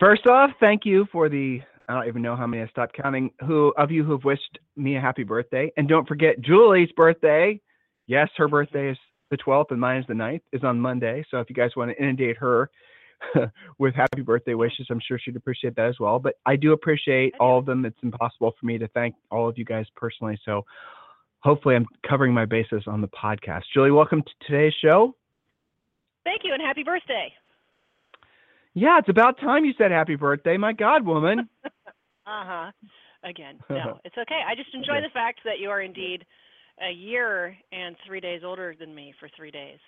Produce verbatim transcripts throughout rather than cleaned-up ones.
First off, thank you for the, I don't even know how many I stopped counting, who of you who have wished me a happy birthday. And don't forget Julie's birthday. Yes, her birthday is the twelfth and mine is the ninth, is on Monday. So if you guys want to inundate her with happy birthday wishes, I'm sure she'd appreciate that as well. But I do appreciate all of them. It's impossible for me to thank all of you guys personally. So hopefully I'm covering my bases on the podcast. Julie, welcome to today's show. Thank you and happy birthday. Yeah, it's about time you said happy birthday. My God, woman. uh-huh. Again, no, it's okay. I just enjoy the fact that you are indeed a year and three days older than me for three days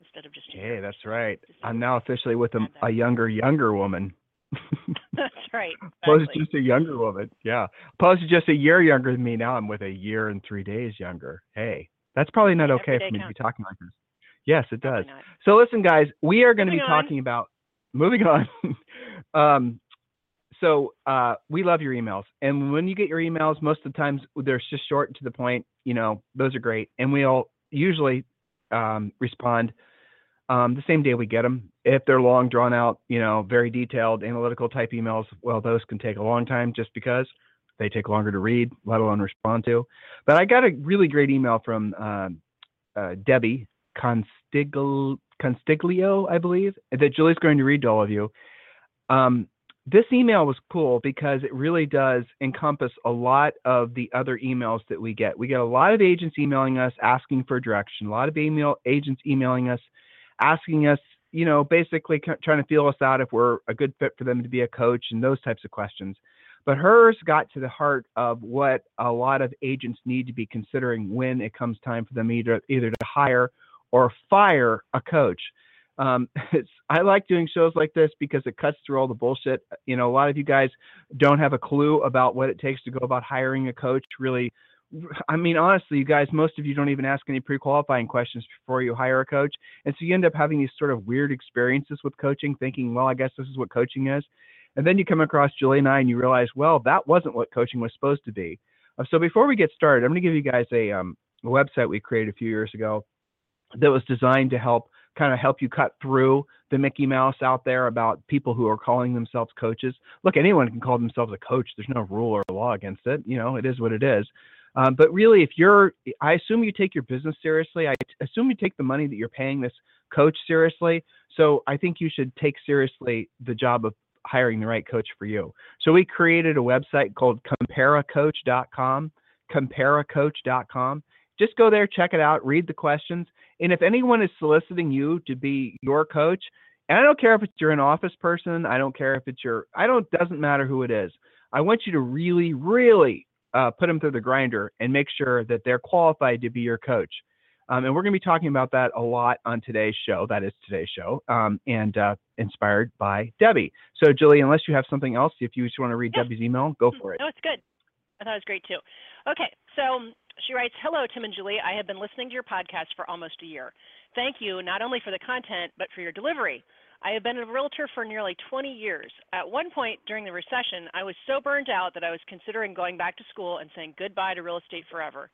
instead of just two. Hey, that's right. I'm now officially with a, a younger, younger woman. That's right. Exactly. Opposed to just a younger woman. Yeah. Opposed to just a year younger than me. Now I'm with a year and three days younger. Hey, that's probably not okay for me to be talking like this. Yes, it does. So listen, guys, we are going to be talking about moving on. um, So uh, we love your emails. And when you get your emails, most of the times they're just short and to the point, you know, those are great. And we'll usually um, respond um, the same day we get them. If they're long, drawn out, you know, very detailed, analytical type emails, well, those can take a long time just because they take longer to read, let alone respond to. But I got a really great email from uh, uh, Debbie Constigl- Constiglio, I believe, that Julie's going to read to all of you. Um, This email was cool because it really does encompass a lot of the other emails that we get. We get a lot of agents emailing us asking for direction, a lot of email agents emailing us, asking us, you know, basically trying to feel us out if we're a good fit for them to be a coach and those types of questions. But hers got to the heart of what a lot of agents need to be considering when it comes time for them either, either to hire or fire a coach. Um, it's, I like doing shows like this because it cuts through all the bullshit. You know, a lot of you guys don't have a clue about what it takes to go about hiring a coach. Really, I mean, honestly, you guys, most of you don't even ask any pre-qualifying questions before you hire a coach. And so you end up having these sort of weird experiences with coaching, thinking, well, I guess this is what coaching is. And then you come across Julie and I and you realize, well, that wasn't what coaching was supposed to be. So before we get started, I'm going to give you guys a, um, a website we created a few years ago that was designed to help kind of help you cut through the Mickey Mouse out there about people who are calling themselves coaches. Look, anyone can call themselves a coach. There's no rule or law against it. You know, it is what it is. Um, but really, if you're, I assume you take your business seriously. I assume you take the money that you're paying this coach seriously. So I think you should take seriously the job of hiring the right coach for you. So we created a website called Compare A Coach dot com, Compare A Coach dot com. Just go there, check it out, read the questions. And if anyone is soliciting you to be your coach, and I don't care if it's you're an office person, I don't care if it's your, I don't, doesn't matter who it is. I want you to really, really uh, put them through the grinder and make sure that they're qualified to be your coach. Um, and we're going to be talking about that a lot on today's show. That is today's show um, and uh, inspired by Debbie. So Julie, unless you have something else, if you just want to read yes. Debbie's email, go for it. No, it's good. I thought it was great too. Okay. So she writes, "Hello, Tim and Julie. I have been listening to your podcast for almost a year. Thank you not only for the content, but for your delivery. I have been a realtor for nearly twenty years. At one point during the recession, I was so burned out that I was considering going back to school and saying goodbye to real estate forever.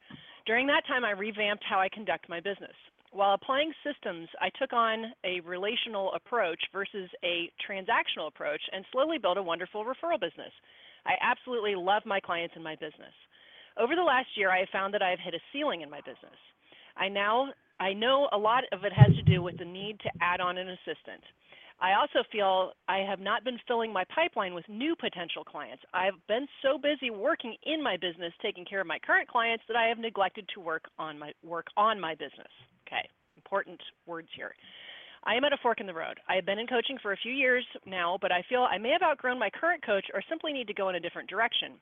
During that time, I revamped how I conduct my business. While applying systems, I took on a relational approach versus a transactional approach and slowly built a wonderful referral business. I absolutely love my clients and my business. Over the last year, I have found that I have hit a ceiling in my business. I now I know a lot of it has to do with the need to add on an assistant. I also feel I have not been filling my pipeline with new potential clients. I have been so busy working in my business, taking care of my current clients, that I have neglected to work on my work on my business." Okay, important words here. I am at a fork in the road. I have been in coaching for a few years now, but I feel I may have outgrown my current coach or simply need to go in a different direction.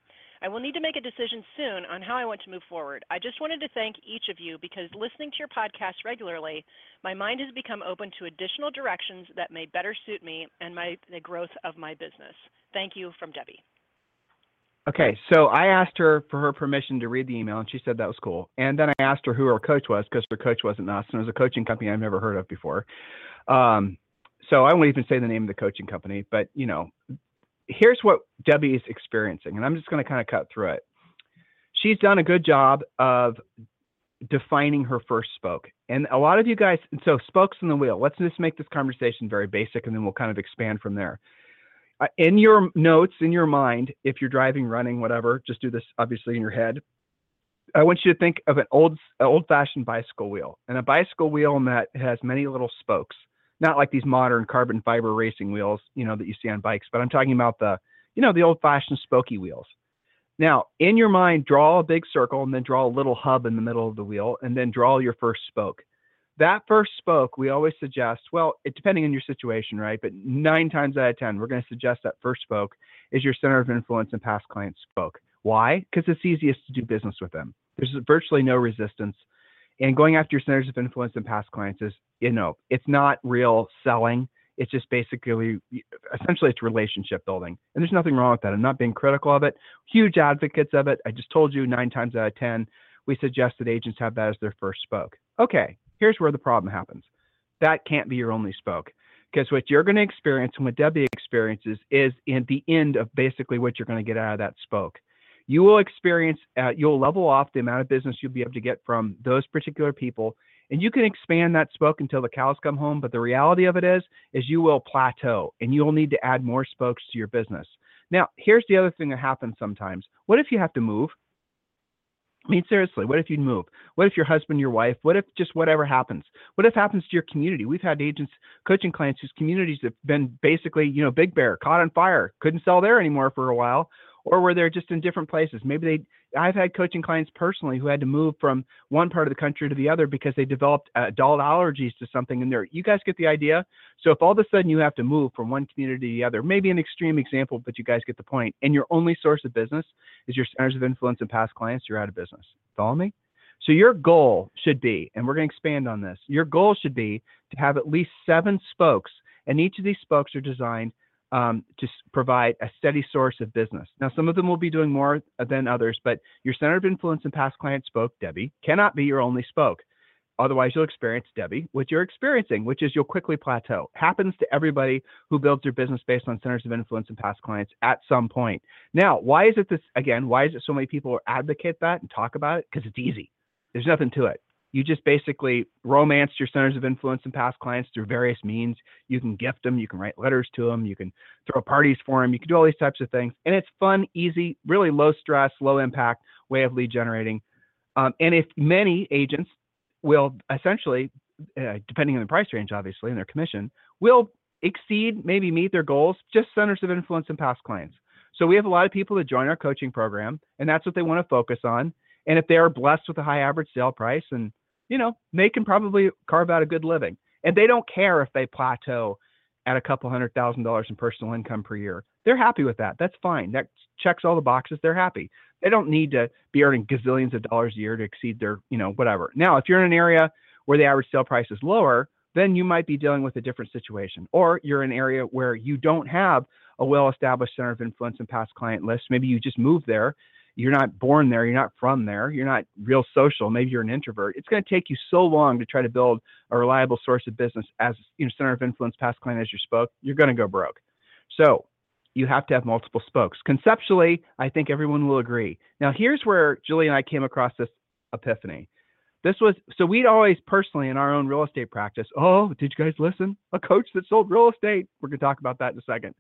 I will need to make a decision soon on how I want to move forward. I just wanted to thank each of you because listening to your podcast regularly, my mind has become open to additional directions that may better suit me and my the growth of my business. Thank you from Debbie. Okay, so I asked her for her permission to read the email, and she said that was cool. And then I asked her who her coach was, because her coach wasn't us, and it was a coaching company I've never heard of before. Um, so I won't even say the name of the coaching company, but, you know, here's what Debbie is experiencing, and I'm just going to kind of cut through it. She's done a good job of defining her first spoke. And a lot of you guys, and so spokes in the wheel, let's just make this conversation very basic, and then we'll kind of expand from there. Uh, in your notes, in your mind, if you're driving, running, whatever, just do this obviously in your head. I want you to think of an old, old-fashioned bicycle wheel, and a bicycle wheel that has many little spokes, not like these modern carbon fiber racing wheels, you know, that you see on bikes, but I'm talking about the, you know, the old-fashioned spokey wheels. Now, in your mind, draw a big circle and then draw a little hub in the middle of the wheel, and then draw your first spoke. That first spoke, we always suggest, well, it, depending on your situation, right? But nine times out of ten, we're going to suggest that first spoke is your center of influence and past client spoke. Why? Because it's easiest to do business with them. There's virtually no resistance. And going after your centers of influence and past clients is, you know, it's not real selling. It's just basically, essentially it's relationship building. And there's nothing wrong with that. I'm not being critical of it. Huge advocates of it. I just told you nine times out of ten, we suggest that agents have that as their first spoke. Okay. Here's where the problem happens. That can't be your only spoke, because what you're going to experience and what Debbie experiences is at the end of basically what you're going to get out of that spoke. You will experience, uh, you'll level off the amount of business you'll be able to get from those particular people, and you can expand that spoke until the cows come home. But the reality of it is, is you will plateau, and you'll need to add more spokes to your business. Now, here's the other thing that happens sometimes. What if you have to move? I mean, seriously, what if you move? What if your husband, your wife, what if just whatever happens? What if happens to your community? We've had agents, coaching clients whose communities have been basically, you know, Big Bear, caught on fire, couldn't sell there anymore for a while, or were they just in different places. Maybe they, I've had coaching clients personally who had to move from one part of the country to the other because they developed adult allergies to something in there. You guys get the idea? So if all of a sudden you have to move from one community to the other, maybe an extreme example, but you guys get the point, and your only source of business is your centers of influence and past clients, you're out of business. Follow me? So your goal should be, and we're going to expand on this, your goal should be to have at least seven spokes, and each of these spokes are designed Um, to provide a steady source of business. Now, some of them will be doing more than others, but your center of influence and past client spoke, Debbie, cannot be your only spoke. Otherwise, you'll experience, Debbie, what you're experiencing, which is you'll quickly plateau. Happens to everybody who builds their business based on centers of influence and past clients at some point. Now, why is it this, again, why is it so many people advocate that and talk about it? Because it's easy. There's nothing to it. You just basically romance your centers of influence and past clients through various means. You can gift them. You can write letters to them. You can throw parties for them. You can do all these types of things. And it's fun, easy, really low stress, low impact way of lead generating. Um, and if many agents will essentially, uh, depending on the price range, obviously, and their commission, will exceed, maybe meet their goals, just centers of influence and past clients. So we have a lot of people that join our coaching program, and that's what they want to focus on. And if they are blessed with a high average sale price, and you know, they can probably carve out a good living. And they don't care if they plateau at a couple hundred thousand dollars in personal income per year. They're happy with that. That's fine. That checks all the boxes. They're happy. They don't need to be earning gazillions of dollars a year to exceed their, you know, whatever. Now, if you're in an area where the average sale price is lower, then you might be dealing with a different situation. Or you're in an area where you don't have a well-established center of influence and past client list. Maybe you just moved there. You're not born there. You're not from there. You're not real social. Maybe you're an introvert. It's going to take you so long to try to build a reliable source of business as, you know, center of influence, past client as you spoke. You're going to go broke. So you have to have multiple spokes. Conceptually, I think everyone will agree. Now, here's where Julie and I came across this epiphany. This was, so we'd always personally in our own real estate practice, oh, did you guys listen? A coach that sold real estate. We're going to talk about that in a second.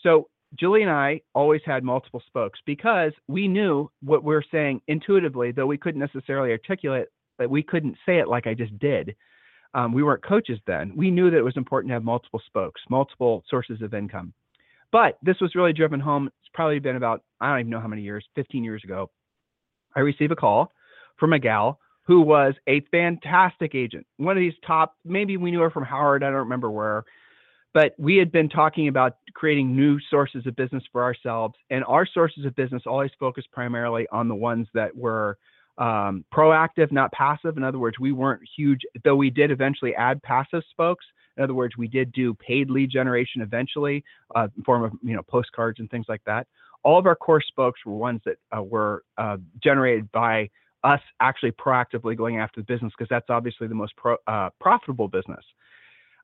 So Julie and I always had multiple spokes because we knew what we were saying intuitively, though we couldn't necessarily articulate that. We couldn't say it like I just did. Um, we weren't coaches then. We knew that it was important to have multiple spokes, multiple sources of income. But this was really driven home. It's probably been about, I don't even know how many years, fifteen years ago. I received a call from a gal who was a fantastic agent, one of these top, maybe we knew her from Howard, I don't remember where, but we had been talking about creating new sources of business for ourselves. And our sources of business always focused primarily on the ones that were um, proactive, not passive. In other words, we weren't huge, though we did eventually add passive folks. In other words, we did do paid lead generation eventually, uh, in form of, you know, postcards and things like that. All of our core spokes were ones that uh, were uh, generated by us actually proactively going after the business, because that's obviously the most pro, uh, profitable business.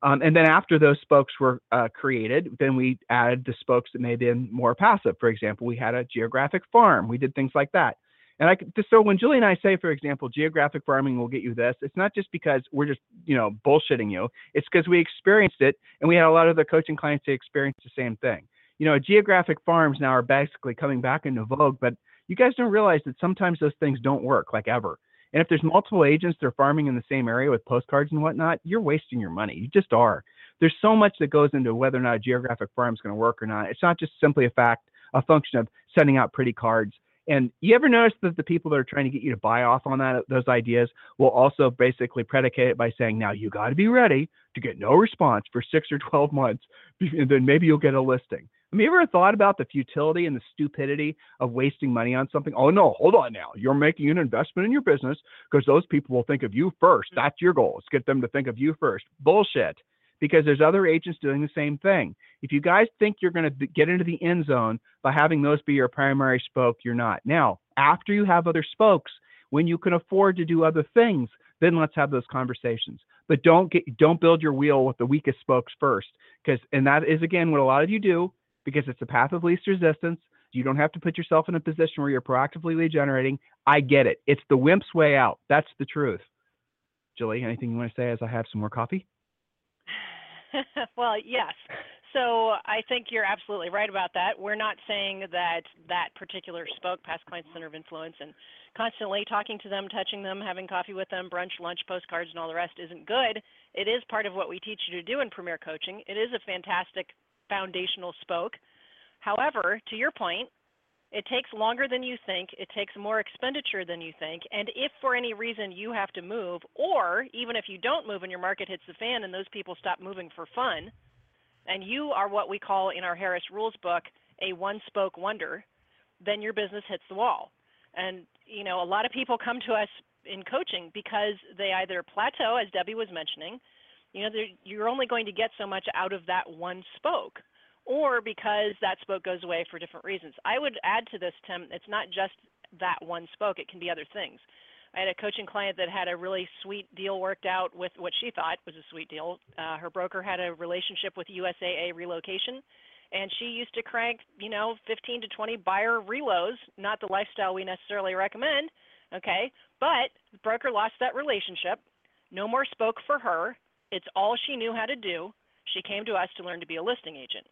Um, and then after those spokes were uh, created, then we added the spokes that may have been more passive. For example, we had a geographic farm. We did things like that. And I could, so when Julie and I say, for example, geographic farming will get you this, it's not just because we're just, you know, bullshitting you. It's because we experienced it, and we had a lot of the coaching clients that experienced the same thing. You know, geographic farms now are basically coming back into vogue, but you guys don't realize that sometimes those things don't work, like ever. And if there's multiple agents that are farming in the same area with postcards and whatnot, you're wasting your money. You just are. There's so much that goes into whether or not a geographic farm is going to work or not. It's not just simply a fact, a function of sending out pretty cards. And you ever notice that the people that are trying to get you to buy off on that, those ideas, will also basically predicate it by saying, now you got to be ready to get no response for six or twelve months, and then maybe you'll get a listing. Have you ever thought about the futility and the stupidity of wasting money on something? Oh, no, hold on now. You're making an investment in your business because those people will think of you first. That's your goal, is get them to think of you first. Bullshit. Because there's other agents doing the same thing. If you guys think you're going to get into the end zone by having those be your primary spoke, you're not. Now, after you have other spokes, when you can afford to do other things, then let's have those conversations. But don't get, don't build your wheel with the weakest spokes first. Because, and that is, again, what a lot of you do, because it's the path of least resistance. You don't have to put yourself in a position where you're proactively lead generating. I get it. It's the wimp's way out. That's the truth. Julie, anything you want to say as I have some more coffee? Well, yes. So I think you're absolutely right about that. We're not saying that that particular spoke, past client center of influence, and constantly talking to them, touching them, having coffee with them, brunch, lunch, postcards, and all the rest isn't good. It is part of what we teach you to do in Premier Coaching. It is a fantastic foundational spoke. However, to your point, it takes longer than you think. It takes more expenditure than you think. And if for any reason you have to move, or even if you don't move and your market hits the fan and those people stop moving for fun, and you are what we call in our Harris Rules book a one-spoke wonder, then your business hits the wall. And, you know, a lot of people come to us in coaching because they either plateau, as Debbie was mentioning, you know, you're only going to get so much out of that one spoke, or because that spoke goes away for different reasons. I would add to this, Tim, it's not just that one spoke. It can be other things. I had a coaching client that had a really sweet deal worked out with what she thought was a sweet deal. Uh, her broker had a relationship with U S A A Relocation, and she used to crank, you know, fifteen to twenty buyer relos, not the lifestyle we necessarily recommend, okay? But the broker lost that relationship. No more spoke for her. It's all she knew how to do. She came to us to learn to be a listing agent.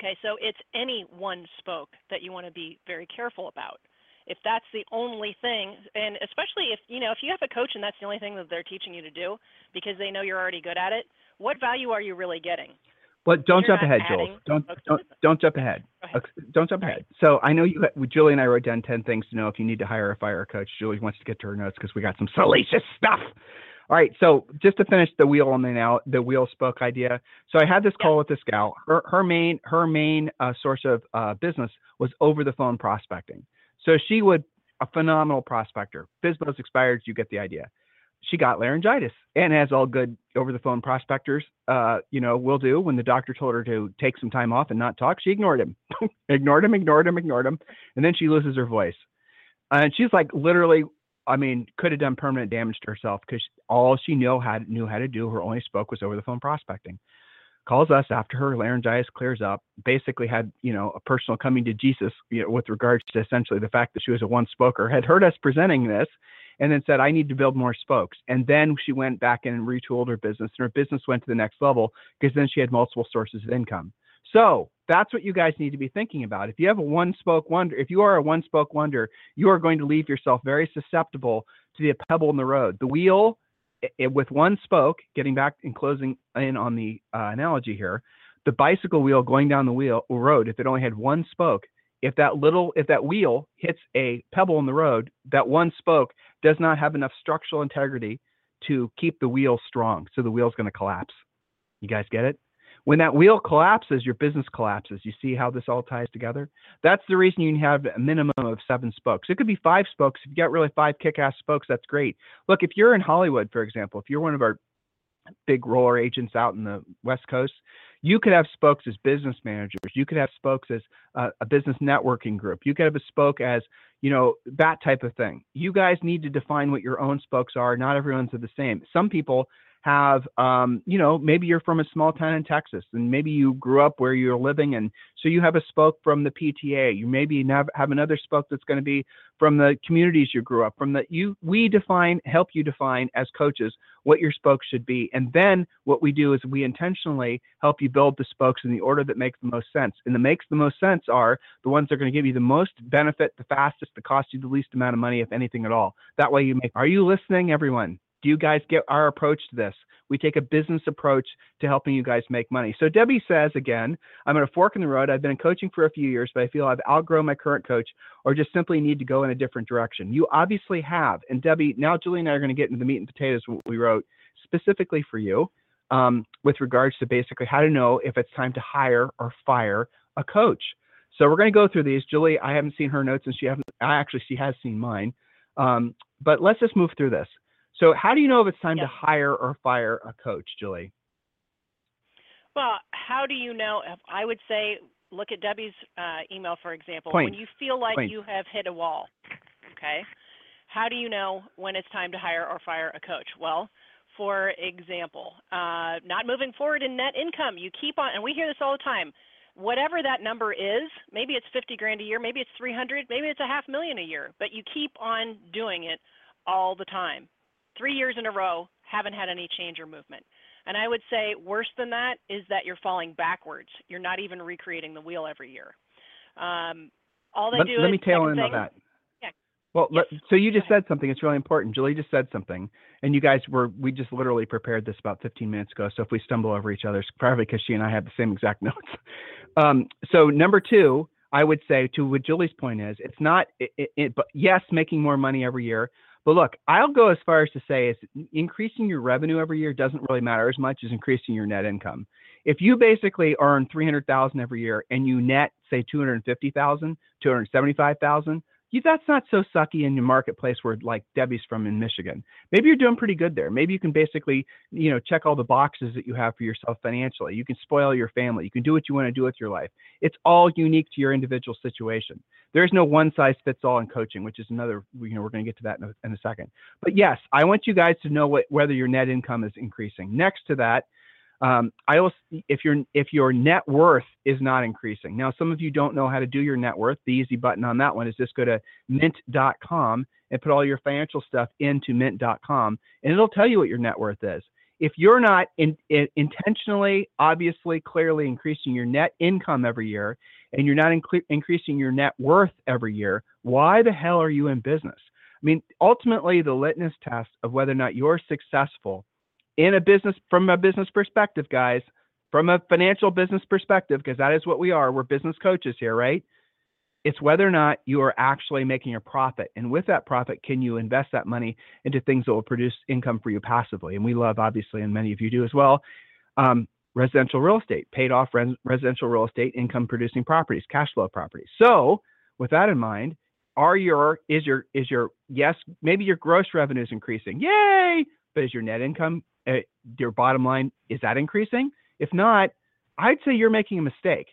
Okay, so it's any one spoke that you want to be very careful about. If that's the only thing, and especially if, you know, if you have a coach and that's the only thing that they're teaching you to do because they know you're already good at it, what value are you really getting? But don't jump ahead, Jules. Don't don't don't jump ahead. Don't jump ahead. So I know you, Julie and I wrote down ten things to know if you need to hire a fire coach. Julie wants to get to her notes because we got some salacious stuff. All right, so just to finish the wheel on the now the wheel spoke idea. So I had this call yeah. with this gal. Her her main her main uh, source of uh, business was over the phone prospecting. So she would a phenomenal prospector. Bizbo's expired. You get the idea. She got laryngitis, and as all good over the phone prospectors, uh, you know, will do, when the doctor told her to take some time off and not talk, she ignored him, ignored him, ignored him, ignored him, and then she loses her voice, and she's like literally. I mean, could have done permanent damage to herself because all she knew how, knew how to do, her only spoke was over the phone prospecting. Calls us after her laryngitis clears up, basically had, you know, a personal coming to Jesus, you know, with regards to essentially the fact that she was a one spoker, had heard us presenting this, and then said, I need to build more spokes. And then she went back and retooled her business, and her business went to the next level because then she had multiple sources of income. So that's what you guys need to be thinking about. If you have a one spoke wonder, if you are a one spoke wonder, you are going to leave yourself very susceptible to the pebble in the road. The wheel it, with one spoke, getting back and closing in on the uh, analogy here, the bicycle wheel going down the wheel road, if it only had one spoke, if that little, if that wheel hits a pebble in the road, that one spoke does not have enough structural integrity to keep the wheel strong. So the wheel's going to collapse. You guys get it? When that wheel collapses, your business collapses. You see how this all ties together? That's the reason you have a minimum of seven spokes. It could be five spokes. If you got really five kick-ass spokes, that's great. Look, if you're in Hollywood, for example, if you're one of our big roller agents out in the West Coast, you could have spokes as business managers. You could have spokes as uh, a business networking group. You could have a spoke as, you know, that type of thing. You guys need to define what your own spokes are. Not everyone's the same. Some people have, um, you know, maybe you're from a small town in Texas, and maybe you grew up where you're living, and so you have a spoke from the P T A. You maybe have another spoke that's going to be from the communities you grew up from. That you we define, help you define as coaches what your spokes should be, and then what we do is we intentionally help you build the spokes in the order that makes the most sense. And the makes the most sense are the ones that are going to give you the most benefit, the fastest, that cost you the least amount of money, if anything at all. That way you make. Are you listening, everyone? Do you guys get our approach to this? We take a business approach to helping you guys make money. So Debbie says, again, I'm at a fork in the road. I've been in coaching for a few years, but I feel I've outgrown my current coach or just simply need to go in a different direction. You obviously have. And Debbie, now Julie and I are going to get into the meat and potatoes of what we wrote specifically for you um, with regards to basically how to know if it's time to hire or fire a coach. So we're going to go through these. Julie, I haven't seen her notes, and she hasn't. Actually, she has seen mine. Um, but let's just move through this. So how do you know if it's time yep. to hire or fire a coach, Julie? Well, how do you know? If I would say, look at Debbie's uh, email, for example. Point. When you feel like Point. you have hit a wall, okay, how do you know when it's time to hire or fire a coach? Well, for example, uh, not moving forward in net income. You keep on, and we hear this all the time, whatever that number is, maybe it's fifty grand a year, maybe it's three hundred, maybe it's a half million a year, but you keep on doing it all the time. Three years in a row, haven't had any change or movement. And I would say worse than that is that you're falling backwards. You're not even recreating the wheel every year. Um, all they let, do let is- Let me tail in on that. Yeah. Well, yes. let, so you just said something. It's really important. Julie just said something. And you guys were, we just literally prepared this about fifteen minutes ago. So if we stumble over each other, it's probably because she and I have the same exact notes. Um, so number two, I would say to what Julie's point is, it's not, it, it, it, but yes, making more money every year. But look, I'll go as far as to say is increasing your revenue every year doesn't really matter as much as increasing your net income. If you basically earn three hundred thousand dollars every year and you net, say, two hundred fifty thousand dollars, two hundred seventy-five thousand dollars, that's not so sucky in your marketplace where like Debbie's from in Michigan. Maybe you're doing pretty good there. Maybe you can basically, you know, check all the boxes that you have for yourself financially. You can spoil your family. You can do what you want to do with your life. It's all unique to your individual situation. There's no one size fits all in coaching, which is another, you know, we're going to get to that in a, in a second. But yes, I want you guys to know what, whether your net income is increasing. Next to that, Um, I also, if your if your net worth is not increasing. Now, some of you don't know how to do your net worth. The easy button on that one is just go to mint dot com and put all your financial stuff into mint dot com, and it'll tell you what your net worth is. If you're not in, in, intentionally, obviously, clearly increasing your net income every year, and you're not inc- increasing your net worth every year, why the hell are you in business? I mean, ultimately, the litmus test of whether or not you're successful in a business, from a business perspective, guys, from a financial business perspective, because that is what we are. We're business coaches here, right? It's whether or not you are actually making a profit. And with that profit, can you invest that money into things that will produce income for you passively? And we love, obviously, and many of you do as well, um, residential real estate, paid off res- residential real estate, income producing properties, cash flow properties. So with that in mind, are your, is your, is your, yes, maybe your gross revenue is increasing. Yay! But is your net income, uh, your bottom line, is that increasing? If not, I'd say you're making a mistake.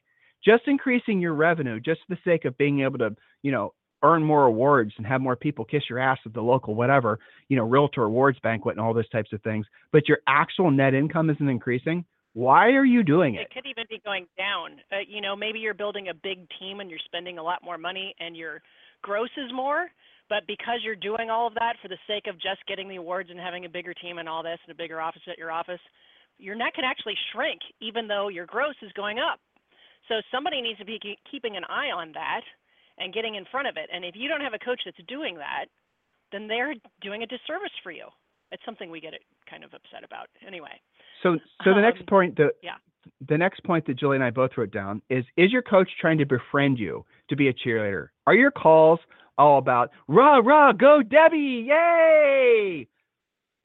Just increasing your revenue just for the sake of being able to, you know, earn more awards and have more people kiss your ass at the local whatever, you know, realtor awards banquet and all those types of things. But your actual net income isn't increasing. Why are you doing it? It could even be going down. Uh, you know, maybe you're building a big team and you're spending a lot more money and your gross is more. But because you're doing all of that for the sake of just getting the awards and having a bigger team and all this and a bigger office at your office, your net can actually shrink even though your gross is going up. So somebody needs to be keeping an eye on that and getting in front of it. And if you don't have a coach that's doing that, then they're doing a disservice for you. It's something we get kind of upset about anyway. So so the um, next point that yeah. the next point that Julie and I both wrote down is, is your coach trying to befriend you to be a cheerleader? Are your calls all about rah, rah, go Debbie, yay.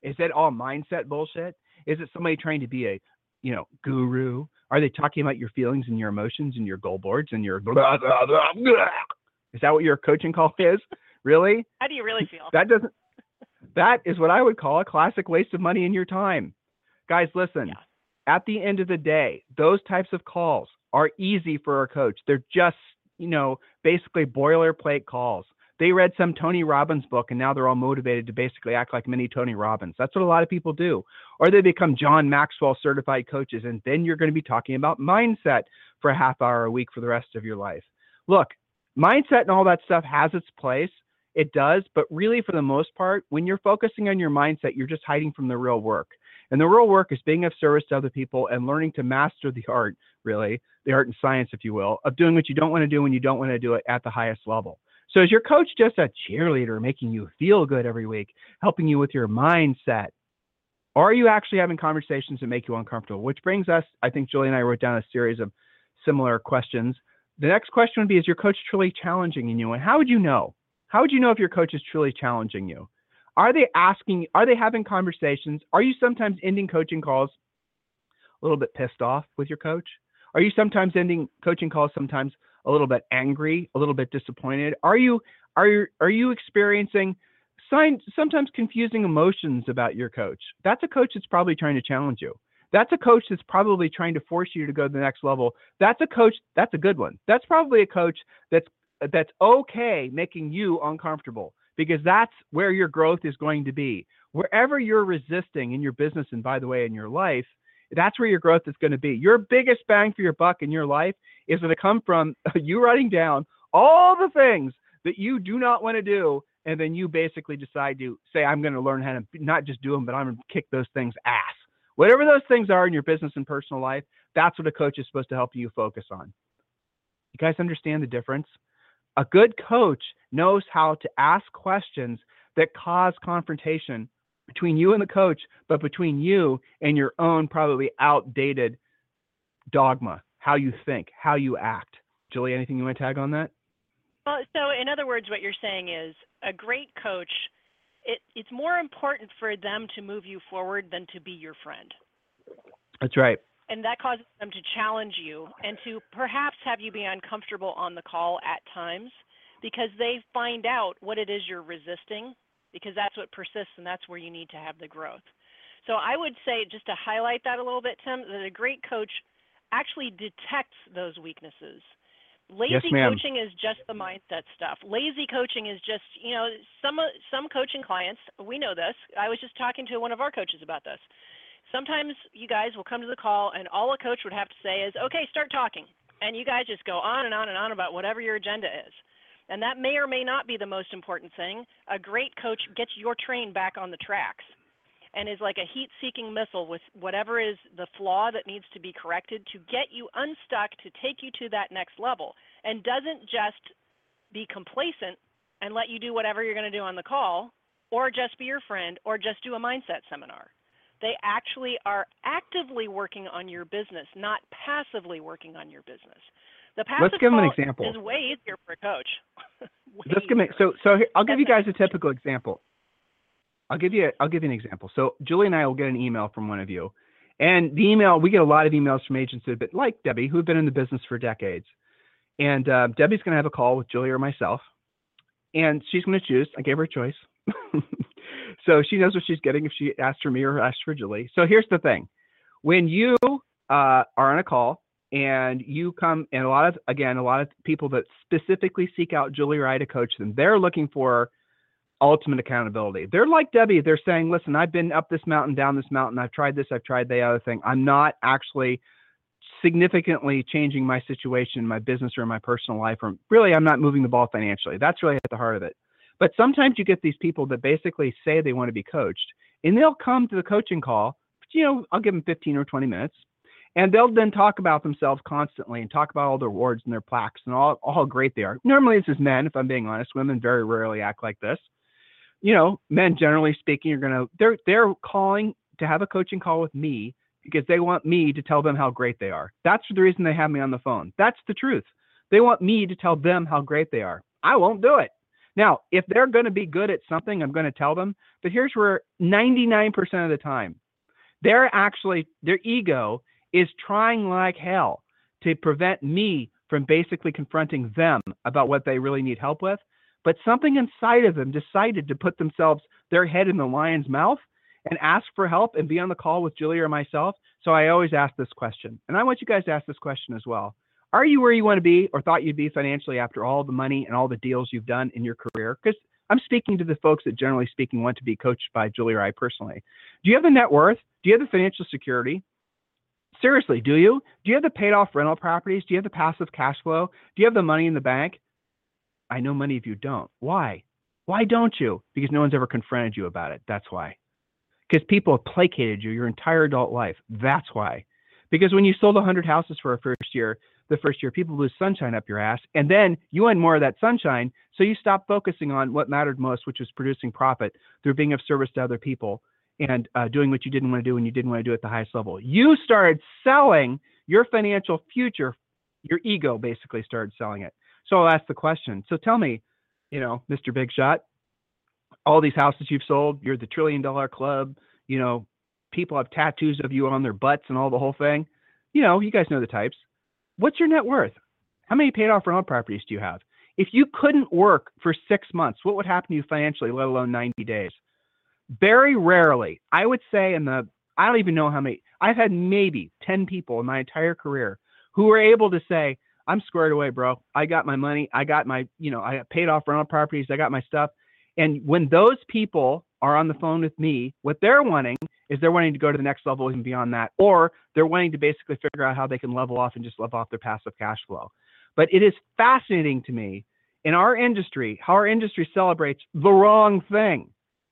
Is that all mindset bullshit? Is it somebody trying to be a, you know, guru? Are they talking about your feelings and your emotions and your goal boards and your blah, blah, blah, blah? Is that what your coaching call is? Really? How do you really feel? That doesn't, that is what I would call a classic waste of money and your time. Guys, listen, yeah. At the end of the day, those types of calls are easy for a coach. They're just, you know, basically boilerplate calls. They read some Tony Robbins book and now they're all motivated to basically act like mini Tony Robbins. That's what a lot of people do. Or they become John Maxwell certified coaches, and then you're going to be talking about mindset for a half hour a week for the rest of your life. Look, mindset and all that stuff has its place. It does, but really for the most part, when you're focusing on your mindset, you're just hiding from the real work. And the real work is being of service to other people and learning to master the art, really, the art and science, if you will, of doing what you don't want to do when you don't want to do it at the highest level. So is your coach just a cheerleader making you feel good every week, helping you with your mindset? Or are you actually having conversations that make you uncomfortable? Which brings us, I think Julie and I wrote down a series of similar questions. The next question would be, is your coach truly challenging you? And how would you know? How would you know if your coach is truly challenging you? Are they asking, are they having conversations? Are you sometimes ending coaching calls a little bit pissed off with your coach? Are you sometimes ending coaching calls sometimes a little bit angry, a little bit disappointed? Are you are you, are you experiencing signs, sometimes confusing emotions about your coach? That's a coach that's probably trying to challenge you. That's a coach that's probably trying to force you to go to the next level. That's a coach, that's a good one. That's probably a coach that's that's okay making you uncomfortable, because that's where your growth is going to be. Wherever you're resisting in your business and, by the way, in your life, that's where your growth is going to be. Your biggest bang for your buck in your life is going to come from you writing down all the things that you do not want to do, and then you basically decide to say, I'm going to learn how to not just do them, but I'm going to kick those things ass. Whatever those things are in your business and personal life, that's what a coach is supposed to help you focus on. You guys understand the difference? A good coach knows how to ask questions that cause confrontation between you and the coach, but between you and your own probably outdated dogma, how you think, how you act. Julie, anything you want to tag on that? Well, so in other words, what you're saying is a great coach, it, it's more important for them to move you forward than to be your friend. That's right. And that causes them to challenge you and to perhaps have you be uncomfortable on the call at times, because they find out what it is you're resisting, because that's what persists and that's where you need to have the growth. So I would say, just to highlight that a little bit, Tim, that a great coach actually detects those weaknesses. Lazy yes, ma'am. Coaching is just the mindset stuff. Lazy coaching is just, you know, some some coaching clients, we know this. I was just talking to one of our coaches about this. Sometimes you guys will come to the call and all a coach would have to say is, okay, start talking. And you guys just go on and on and on about whatever your agenda is. And that may or may not be the most important thing. A great coach gets your train back on the tracks and is like a heat-seeking missile with whatever is the flaw that needs to be corrected to get you unstuck, to take you to that next level, and doesn't just be complacent and let you do whatever you're going to do on the call, or just be your friend, or just do a mindset seminar. They actually are actively working on your business, not passively working on your business. The passive Let's give them an example. Is way easier for a coach. Let's give me, so so here, I'll give you guys a typical example. I'll give you a, I'll give you an example. So Julie and I will get an email from one of you, and the email, we get a lot of emails from agents who've been, like Debbie, who've been in the business for decades. And uh, Debbie's going to have a call with Julie or myself, and she's going to choose. I gave her a choice. So she knows what she's getting if she asks for me or asks for Julie. So here's the thing. When you uh, are on a call and you come, and a lot of, again, a lot of people that specifically seek out Julie or I to coach them, they're looking for ultimate accountability. They're like Debbie. They're saying, listen, I've been up this mountain, down this mountain. I've tried this. I've tried the other thing. I'm not actually significantly changing my situation, my business or my personal life. Or really, I'm not moving the ball financially. That's really at the heart of it. But sometimes you get these people that basically say they want to be coached, and they'll come to the coaching call, you know, I'll give them fifteen or twenty minutes, and they'll then talk about themselves constantly and talk about all their awards and their plaques and all, all how great they are. Normally this is men, if I'm being honest. Women very rarely act like this. You know, men, generally speaking, are going to, they're, they're calling to have a coaching call with me because they want me to tell them how great they are. That's the reason they have me on the phone. That's the truth. They want me to tell them how great they are. I won't do it. Now, if they're going to be good at something, I'm going to tell them. But here's where ninety-nine percent of the time, they're actually, their ego is trying like hell to prevent me from basically confronting them about what they really need help with. But something inside of them decided to put themselves, their head in the lion's mouth and ask for help and be on the call with Julie or myself. So I always ask this question. And I want you guys to ask this question as well. Are you where you want to be or thought you'd be financially after all the money and all the deals you've done in your career? Because I'm speaking to the folks that generally speaking want to be coached by Julie or I personally. Do you have the net worth? Do you have the financial security? Seriously, do you? Do you have the paid off rental properties? Do you have the passive cash flow? Do you have the money in the bank? I know many of you don't. Why? Why don't you? Because no one's ever confronted you about it. That's why. Because people have placated you your entire adult life. That's why. Because when you sold one hundred houses for a first year, the first year, people blew sunshine up your ass, and then you had more of that sunshine, so you stopped focusing on what mattered most, which was producing profit through being of service to other people and uh, doing what you didn't want to do when you didn't want to do at the highest level. You started selling your financial future. Your ego basically started selling it. So I'll ask the question. So tell me, you know, Mister Big Shot, all these houses you've sold, you're the trillion dollar club, you know, people have tattoos of you on their butts and all the whole thing. You know, you guys know the types. What's your net worth? How many paid off rental properties do you have? If you couldn't work for six months, what would happen to you financially, let alone ninety days? Very rarely, I would say in the, I don't even know how many, I've had maybe ten people in my entire career who were able to say, I'm squared away, bro. I got my money. I got my, you know, I got paid off rental properties. I got my stuff. And when those people are on the phone with me, what they're wanting is they're wanting to go to the next level even beyond that, or they're wanting to basically figure out how they can level off and just level off their passive cash flow. But it is fascinating to me in our industry, how our industry celebrates the wrong thing.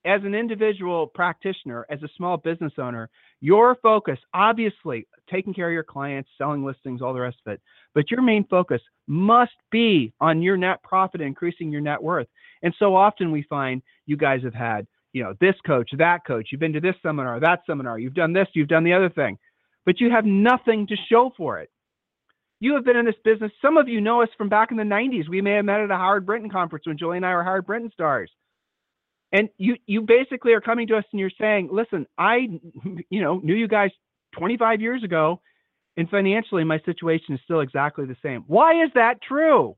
As an individual practitioner, as a small business owner, your focus, obviously taking care of your clients, selling listings, all the rest of it, but your main focus must be on your net profit, increasing your net worth. And so often we find you guys have had, you know, this coach, that coach, you've been to this seminar, that seminar, you've done this, you've done the other thing, but you have nothing to show for it. You have been in this business. Some of you know us from back in the nineties. We may have met at a Howard Brenton conference when Julie and I were Howard Brenton stars. And you, you basically are coming to us and you're saying, listen, I, you know, knew you guys twenty-five years ago, and financially my situation is still exactly the same. Why is that true?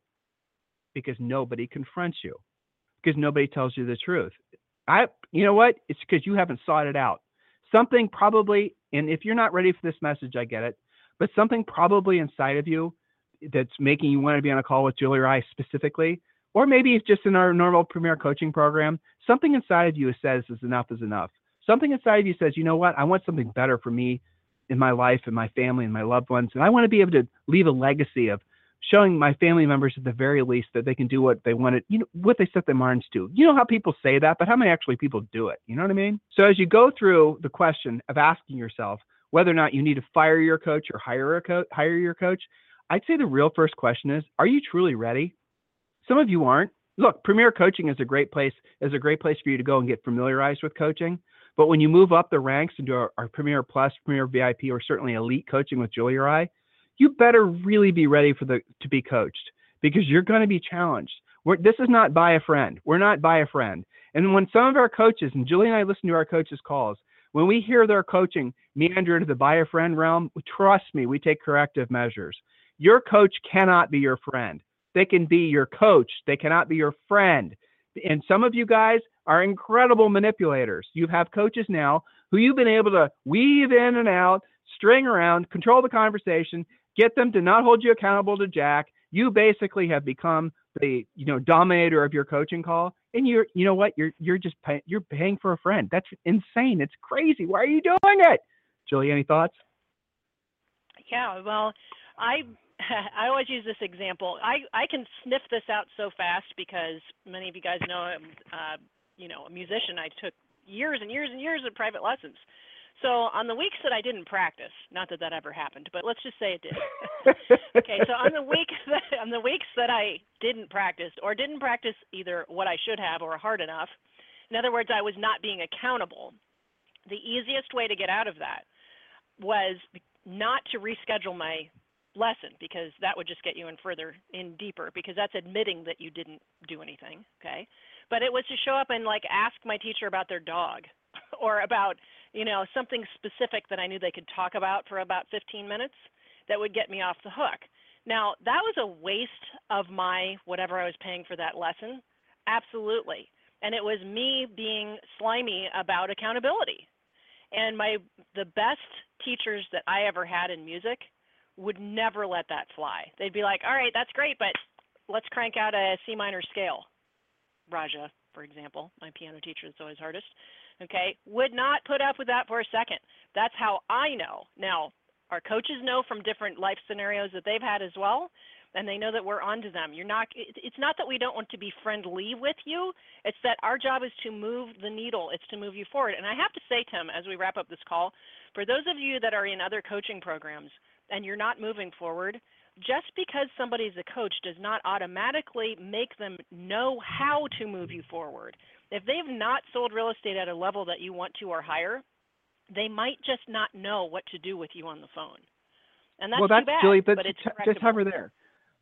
Because nobody confronts you, because nobody tells you the truth. I, you know what? It's because you haven't sought it out. Something probably, and if you're not ready for this message, I get it, but something probably inside of you that's making you want to be on a call with Julie or I specifically, or maybe it's just in our normal Premier Coaching program, something inside of you says is enough is enough. Something inside of you says, you know what? I want something better for me in my life and my family and my loved ones. And I want to be able to leave a legacy of showing my family members at the very least that they can do what they wanted, you know, what they set their minds to. You know how people say that, but how many actually people do it? You know what I mean? So as you go through the question of asking yourself whether or not you need to fire your coach or hire a coach, hire your coach, I'd say the real first question is, are you truly ready? Some of you aren't. Look, Premier Coaching is a great place, is a great place for you to go and get familiarized with coaching. But when you move up the ranks into our, our Premier Plus, Premier V I P, or certainly Elite Coaching with Julie or I, you better really be ready for the to be coached, because you're going to be challenged. We're, this is not by a friend. We're not by a friend. And when some of our coaches, and Julie and I listen to our coaches' calls, when we hear their coaching meander into the by a friend realm, trust me, we take corrective measures. Your coach cannot be your friend. They can be your coach. They cannot be your friend. And some of you guys are incredible manipulators. You have coaches now who you've been able to weave in and out, string around, control the conversation, get them to not hold you accountable to jack. You basically have become the, you know, dominator of your coaching call. And you're, you know what? You're, you're just pay, you're paying for a friend. That's insane. It's crazy. Why are you doing it? Julie, any thoughts? Yeah, well, I... I always use this example. I, I can sniff this out so fast because many of you guys know I'm, uh, you know, a musician. I took years and years and years of private lessons. So on the weeks that I didn't practice, not that that ever happened, but let's just say it did. Okay, so on the week that, on the weeks that I didn't practice, or didn't practice either what I should have or hard enough, in other words, I was not being accountable. The easiest way to get out of that was not to reschedule my lesson, because that would just get you in further, in deeper, because that's admitting that you didn't do anything, okay? But it was to show up and, like, ask my teacher about their dog or about, you know, something specific that I knew they could talk about for about fifteen minutes that would get me off the hook. Now, that was a waste of my whatever I was paying for that lesson. Absolutely. And it was me being slimy about accountability. And my the best teachers that I ever had in music would never let that fly. They'd be like, all right, that's great, but let's crank out a C minor scale. Raja, for example, my piano teacher that's always hardest, okay, would not put up with that for a second. That's how I know. Now, our coaches know from different life scenarios that they've had as well, and they know that we're onto them. You're not. It's not that we don't want to be friendly with you. It's that our job is to move the needle. It's to move you forward. And I have to say, Tim, as we wrap up this call, for those of you that are in other coaching programs and you're not moving forward, just because somebody's a coach does not automatically make them know how to move you forward. If they've not sold real estate at a level that you want to or higher, they might just not know what to do with you on the phone. And that's, well, that's too bad, Julie, but, but it's correctable. Just hover there.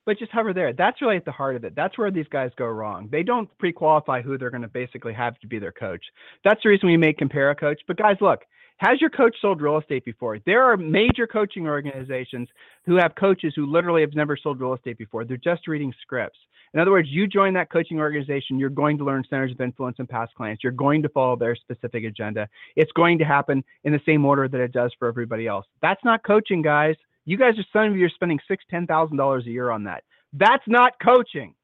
But just hover there. That's really at the heart of it. That's where these guys go wrong. They don't pre-qualify who they're going to basically have to be their coach. That's the reason we make Compare a Coach. But guys, look, has your coach sold real estate before? There are major coaching organizations who have coaches who literally have never sold real estate before. They're just reading scripts. In other words, you join that coaching organization, you're going to learn centers of influence and past clients. You're going to follow their specific agenda. It's going to happen in the same order that it does for everybody else. That's not coaching, guys. You guys are, some of you are spending six, ten thousand dollars a year on that. That's not coaching.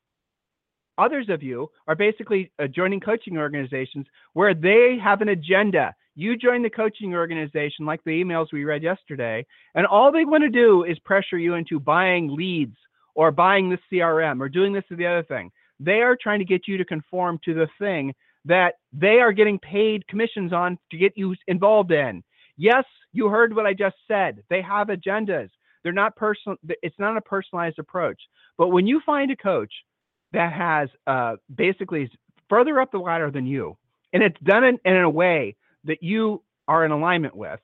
Others of you are basically uh, joining coaching organizations where they have an agenda. You join the coaching organization, like the emails we read yesterday, and all they want to do is pressure you into buying leads or buying this C R M or doing this or the other thing. They are trying to get you to conform to the thing that they are getting paid commissions on to get you involved in. Yes, you heard what I just said. They have agendas. They're not personal. It's not a personalized approach. But when you find a coach that has uh, basically is further up the ladder than you, and it's done in, in a way that you are in alignment with,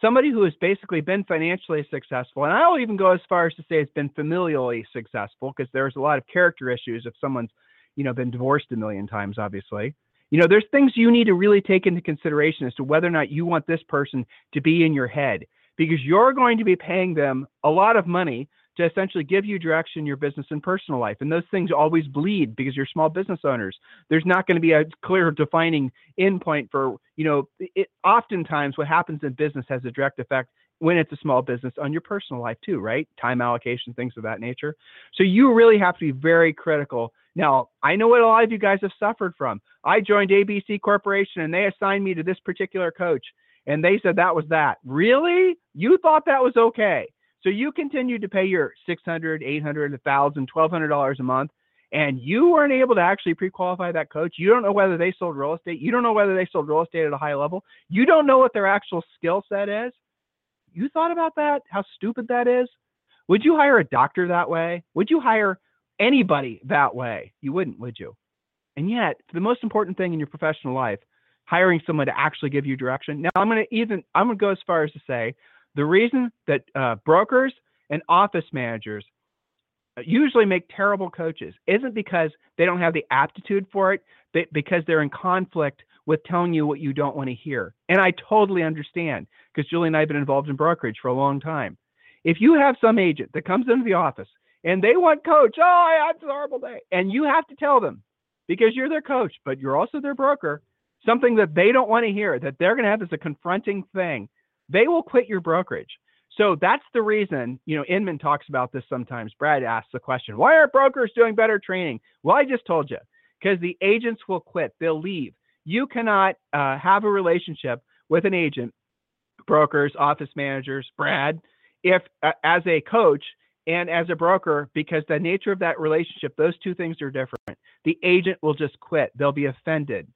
somebody who has basically been financially successful, and I'll even go as far as to say it's been familially successful, because there's a lot of character issues if someone's, you know, been divorced a million times, obviously. You know, there's things you need to really take into consideration as to whether or not you want this person to be in your head, because you're going to be paying them a lot of money to essentially give you direction in your business and personal life. And those things always bleed, because you're small business owners. There's not going to be a clear defining end point for, you know, it, oftentimes what happens in business has a direct effect when it's a small business on your personal life too, right? Time allocation, things of that nature. So you really have to be very critical. Now, I know what a lot of you guys have suffered from. I joined A B C Corporation and they assigned me to this particular coach. And they said that was that. Really? You thought that was okay. So you continued to pay your six hundred, eight hundred, one thousand, twelve hundred dollars a month, and you weren't able to actually pre-qualify that coach. You don't know whether they sold real estate. You don't know whether they sold real estate at a high level. You don't know what their actual skill set is. You thought about that? How stupid that is? Would you hire a doctor that way? Would you hire anybody that way? You wouldn't, would you? And yet, the most important thing in your professional life, hiring someone to actually give you direction. Now, I'm going to even, I'm going to go as far as to say, the reason that uh, brokers and office managers usually make terrible coaches isn't because they don't have the aptitude for it, but because they're in conflict with telling you what you don't want to hear. And I totally understand, because Julie and I have been involved in brokerage for a long time. If you have some agent that comes into the office and they want coach, oh, I had a horrible day, and you have to tell them, because you're their coach, but you're also their broker, something that they don't want to hear, that they're going to have as a confronting thing, they will quit your brokerage. So that's the reason, you know, Inman talks about this sometimes. Brad asks the question, why aren't brokers doing better training? Well, I just told you, because the agents will quit. They'll leave. You cannot uh, have a relationship with an agent, brokers, office managers, Brad, if uh, as a coach and as a broker, because the nature of that relationship, those two things are different. The agent will just quit. They'll be offended.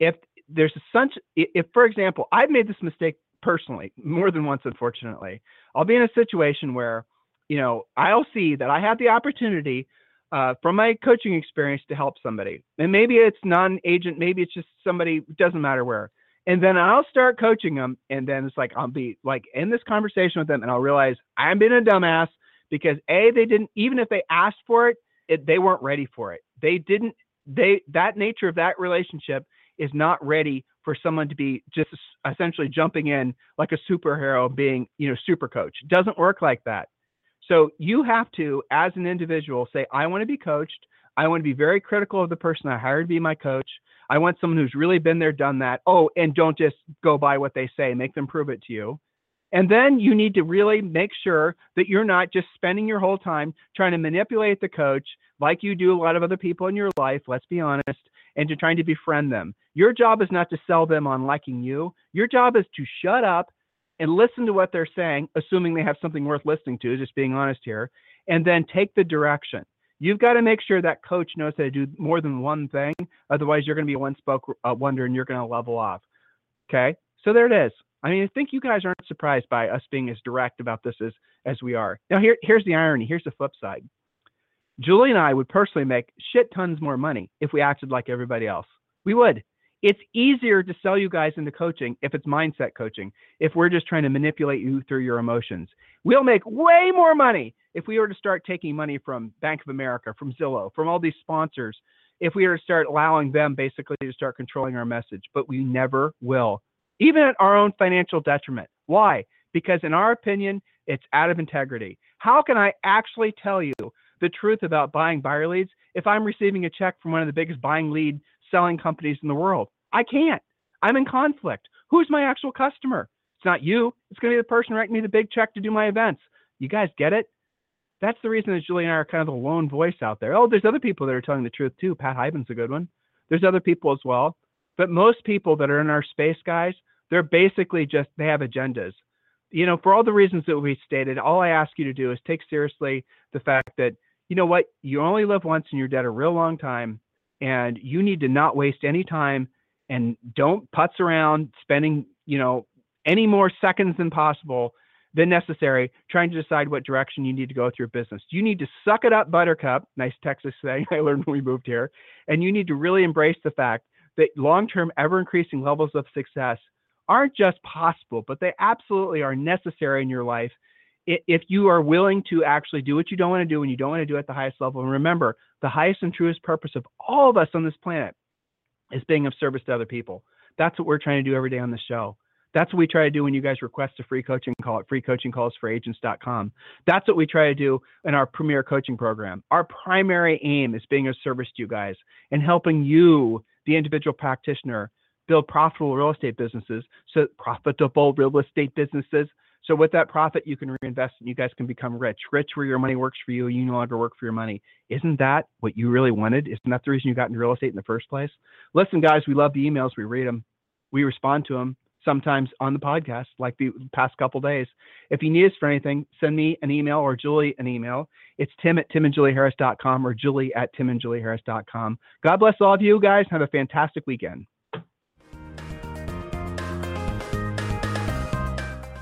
If there's a such, if, for example, I've made this mistake personally, more than once, unfortunately, I'll be in a situation where, you know, I'll see that I have the opportunity uh, from my coaching experience to help somebody. And maybe it's non-agent, maybe it's just somebody, doesn't matter where. And then I'll start coaching them. And then it's like, I'll be like in this conversation with them and I'll realize I'm being a dumbass, because A, they didn't, even if they asked for it, it they weren't ready for it. They didn't, they, that nature of that relationship is not ready for someone to be just essentially jumping in like a superhero being, you know, super coach. It doesn't work like that. So you have to, as an individual, say, I want to be coached. I want to be very critical of the person I hired to be my coach. I want someone who's really been there, done that. Oh, and don't just go by what they say. Make them prove it to you. And then you need to really make sure that you're not just spending your whole time trying to manipulate the coach like you do a lot of other people in your life, let's be honest, and to trying to befriend them. Your job is not to sell them on liking you. Your job is to shut up and listen to what they're saying, assuming they have something worth listening to, just being honest here, and then take the direction. You've got to make sure that coach knows how to do more than one thing. Otherwise, you're going to be a one-spoke uh, wonder and you're going to level off. Okay? So there it is. I mean, I think you guys aren't surprised by us being as direct about this as, as we are. Now, here, here's the irony. Here's the flip side. Julie and I would personally make shit tons more money if we acted like everybody else. We would. It's easier to sell you guys into coaching if it's mindset coaching, if we're just trying to manipulate you through your emotions. We'll make way more money if we were to start taking money from Bank of America, from Zillow, from all these sponsors, if we were to start allowing them basically to start controlling our message. But we never will, even at our own financial detriment. Why? Because in our opinion, it's out of integrity. How can I actually tell you the truth about buying buyer leads if I'm receiving a check from one of the biggest buying lead selling companies in the world? I can't. I'm in conflict. Who's my actual customer? It's not you. It's going to be the person writing me the big check to do my events. You guys get it? That's the reason that Julie and I are kind of the lone voice out there. Oh, there's other people that are telling the truth too. Pat Hyben's a good one. There's other people as well. But most people that are in our space, guys, they're basically just, they have agendas. You know, for all the reasons that we stated, all I ask you to do is take seriously the fact that, you know what, you only live once and you're dead a real long time. And you need to not waste any time and don't putz around spending, you know, any more seconds than possible than necessary trying to decide what direction you need to go with your business. You need to suck it up, buttercup, nice Texas saying I learned when we moved here. And you need to really embrace the fact that long-term ever-increasing levels of success aren't just possible, but they absolutely are necessary in your life if you are willing to actually do what you don't want to do and you don't want to do at the highest level. And remember, the highest and truest purpose of all of us on this planet is being of service to other people. That's what we're trying to do every day on the show. That's what we try to do when you guys request a free coaching call at free coaching calls for agents dot com. That's what we try to do in our Premier Coaching program. Our primary aim is being of service to you guys and helping you, the individual practitioner, build profitable real estate businesses, so profitable real estate businesses, so with that profit, you can reinvest and you guys can become rich, rich where your money works for you. You no longer work for your money. Isn't that what you really wanted? Isn't that the reason you got into real estate in the first place? Listen, guys, we love the emails. We read them. We respond to them sometimes on the podcast, like the past couple days. If you need us for anything, send me an email or Julie an email. It's Tim at Tim and Julie Harris dot com or Julie at Tim and Julie Harris dot com. God bless all of you guys. Have a fantastic weekend.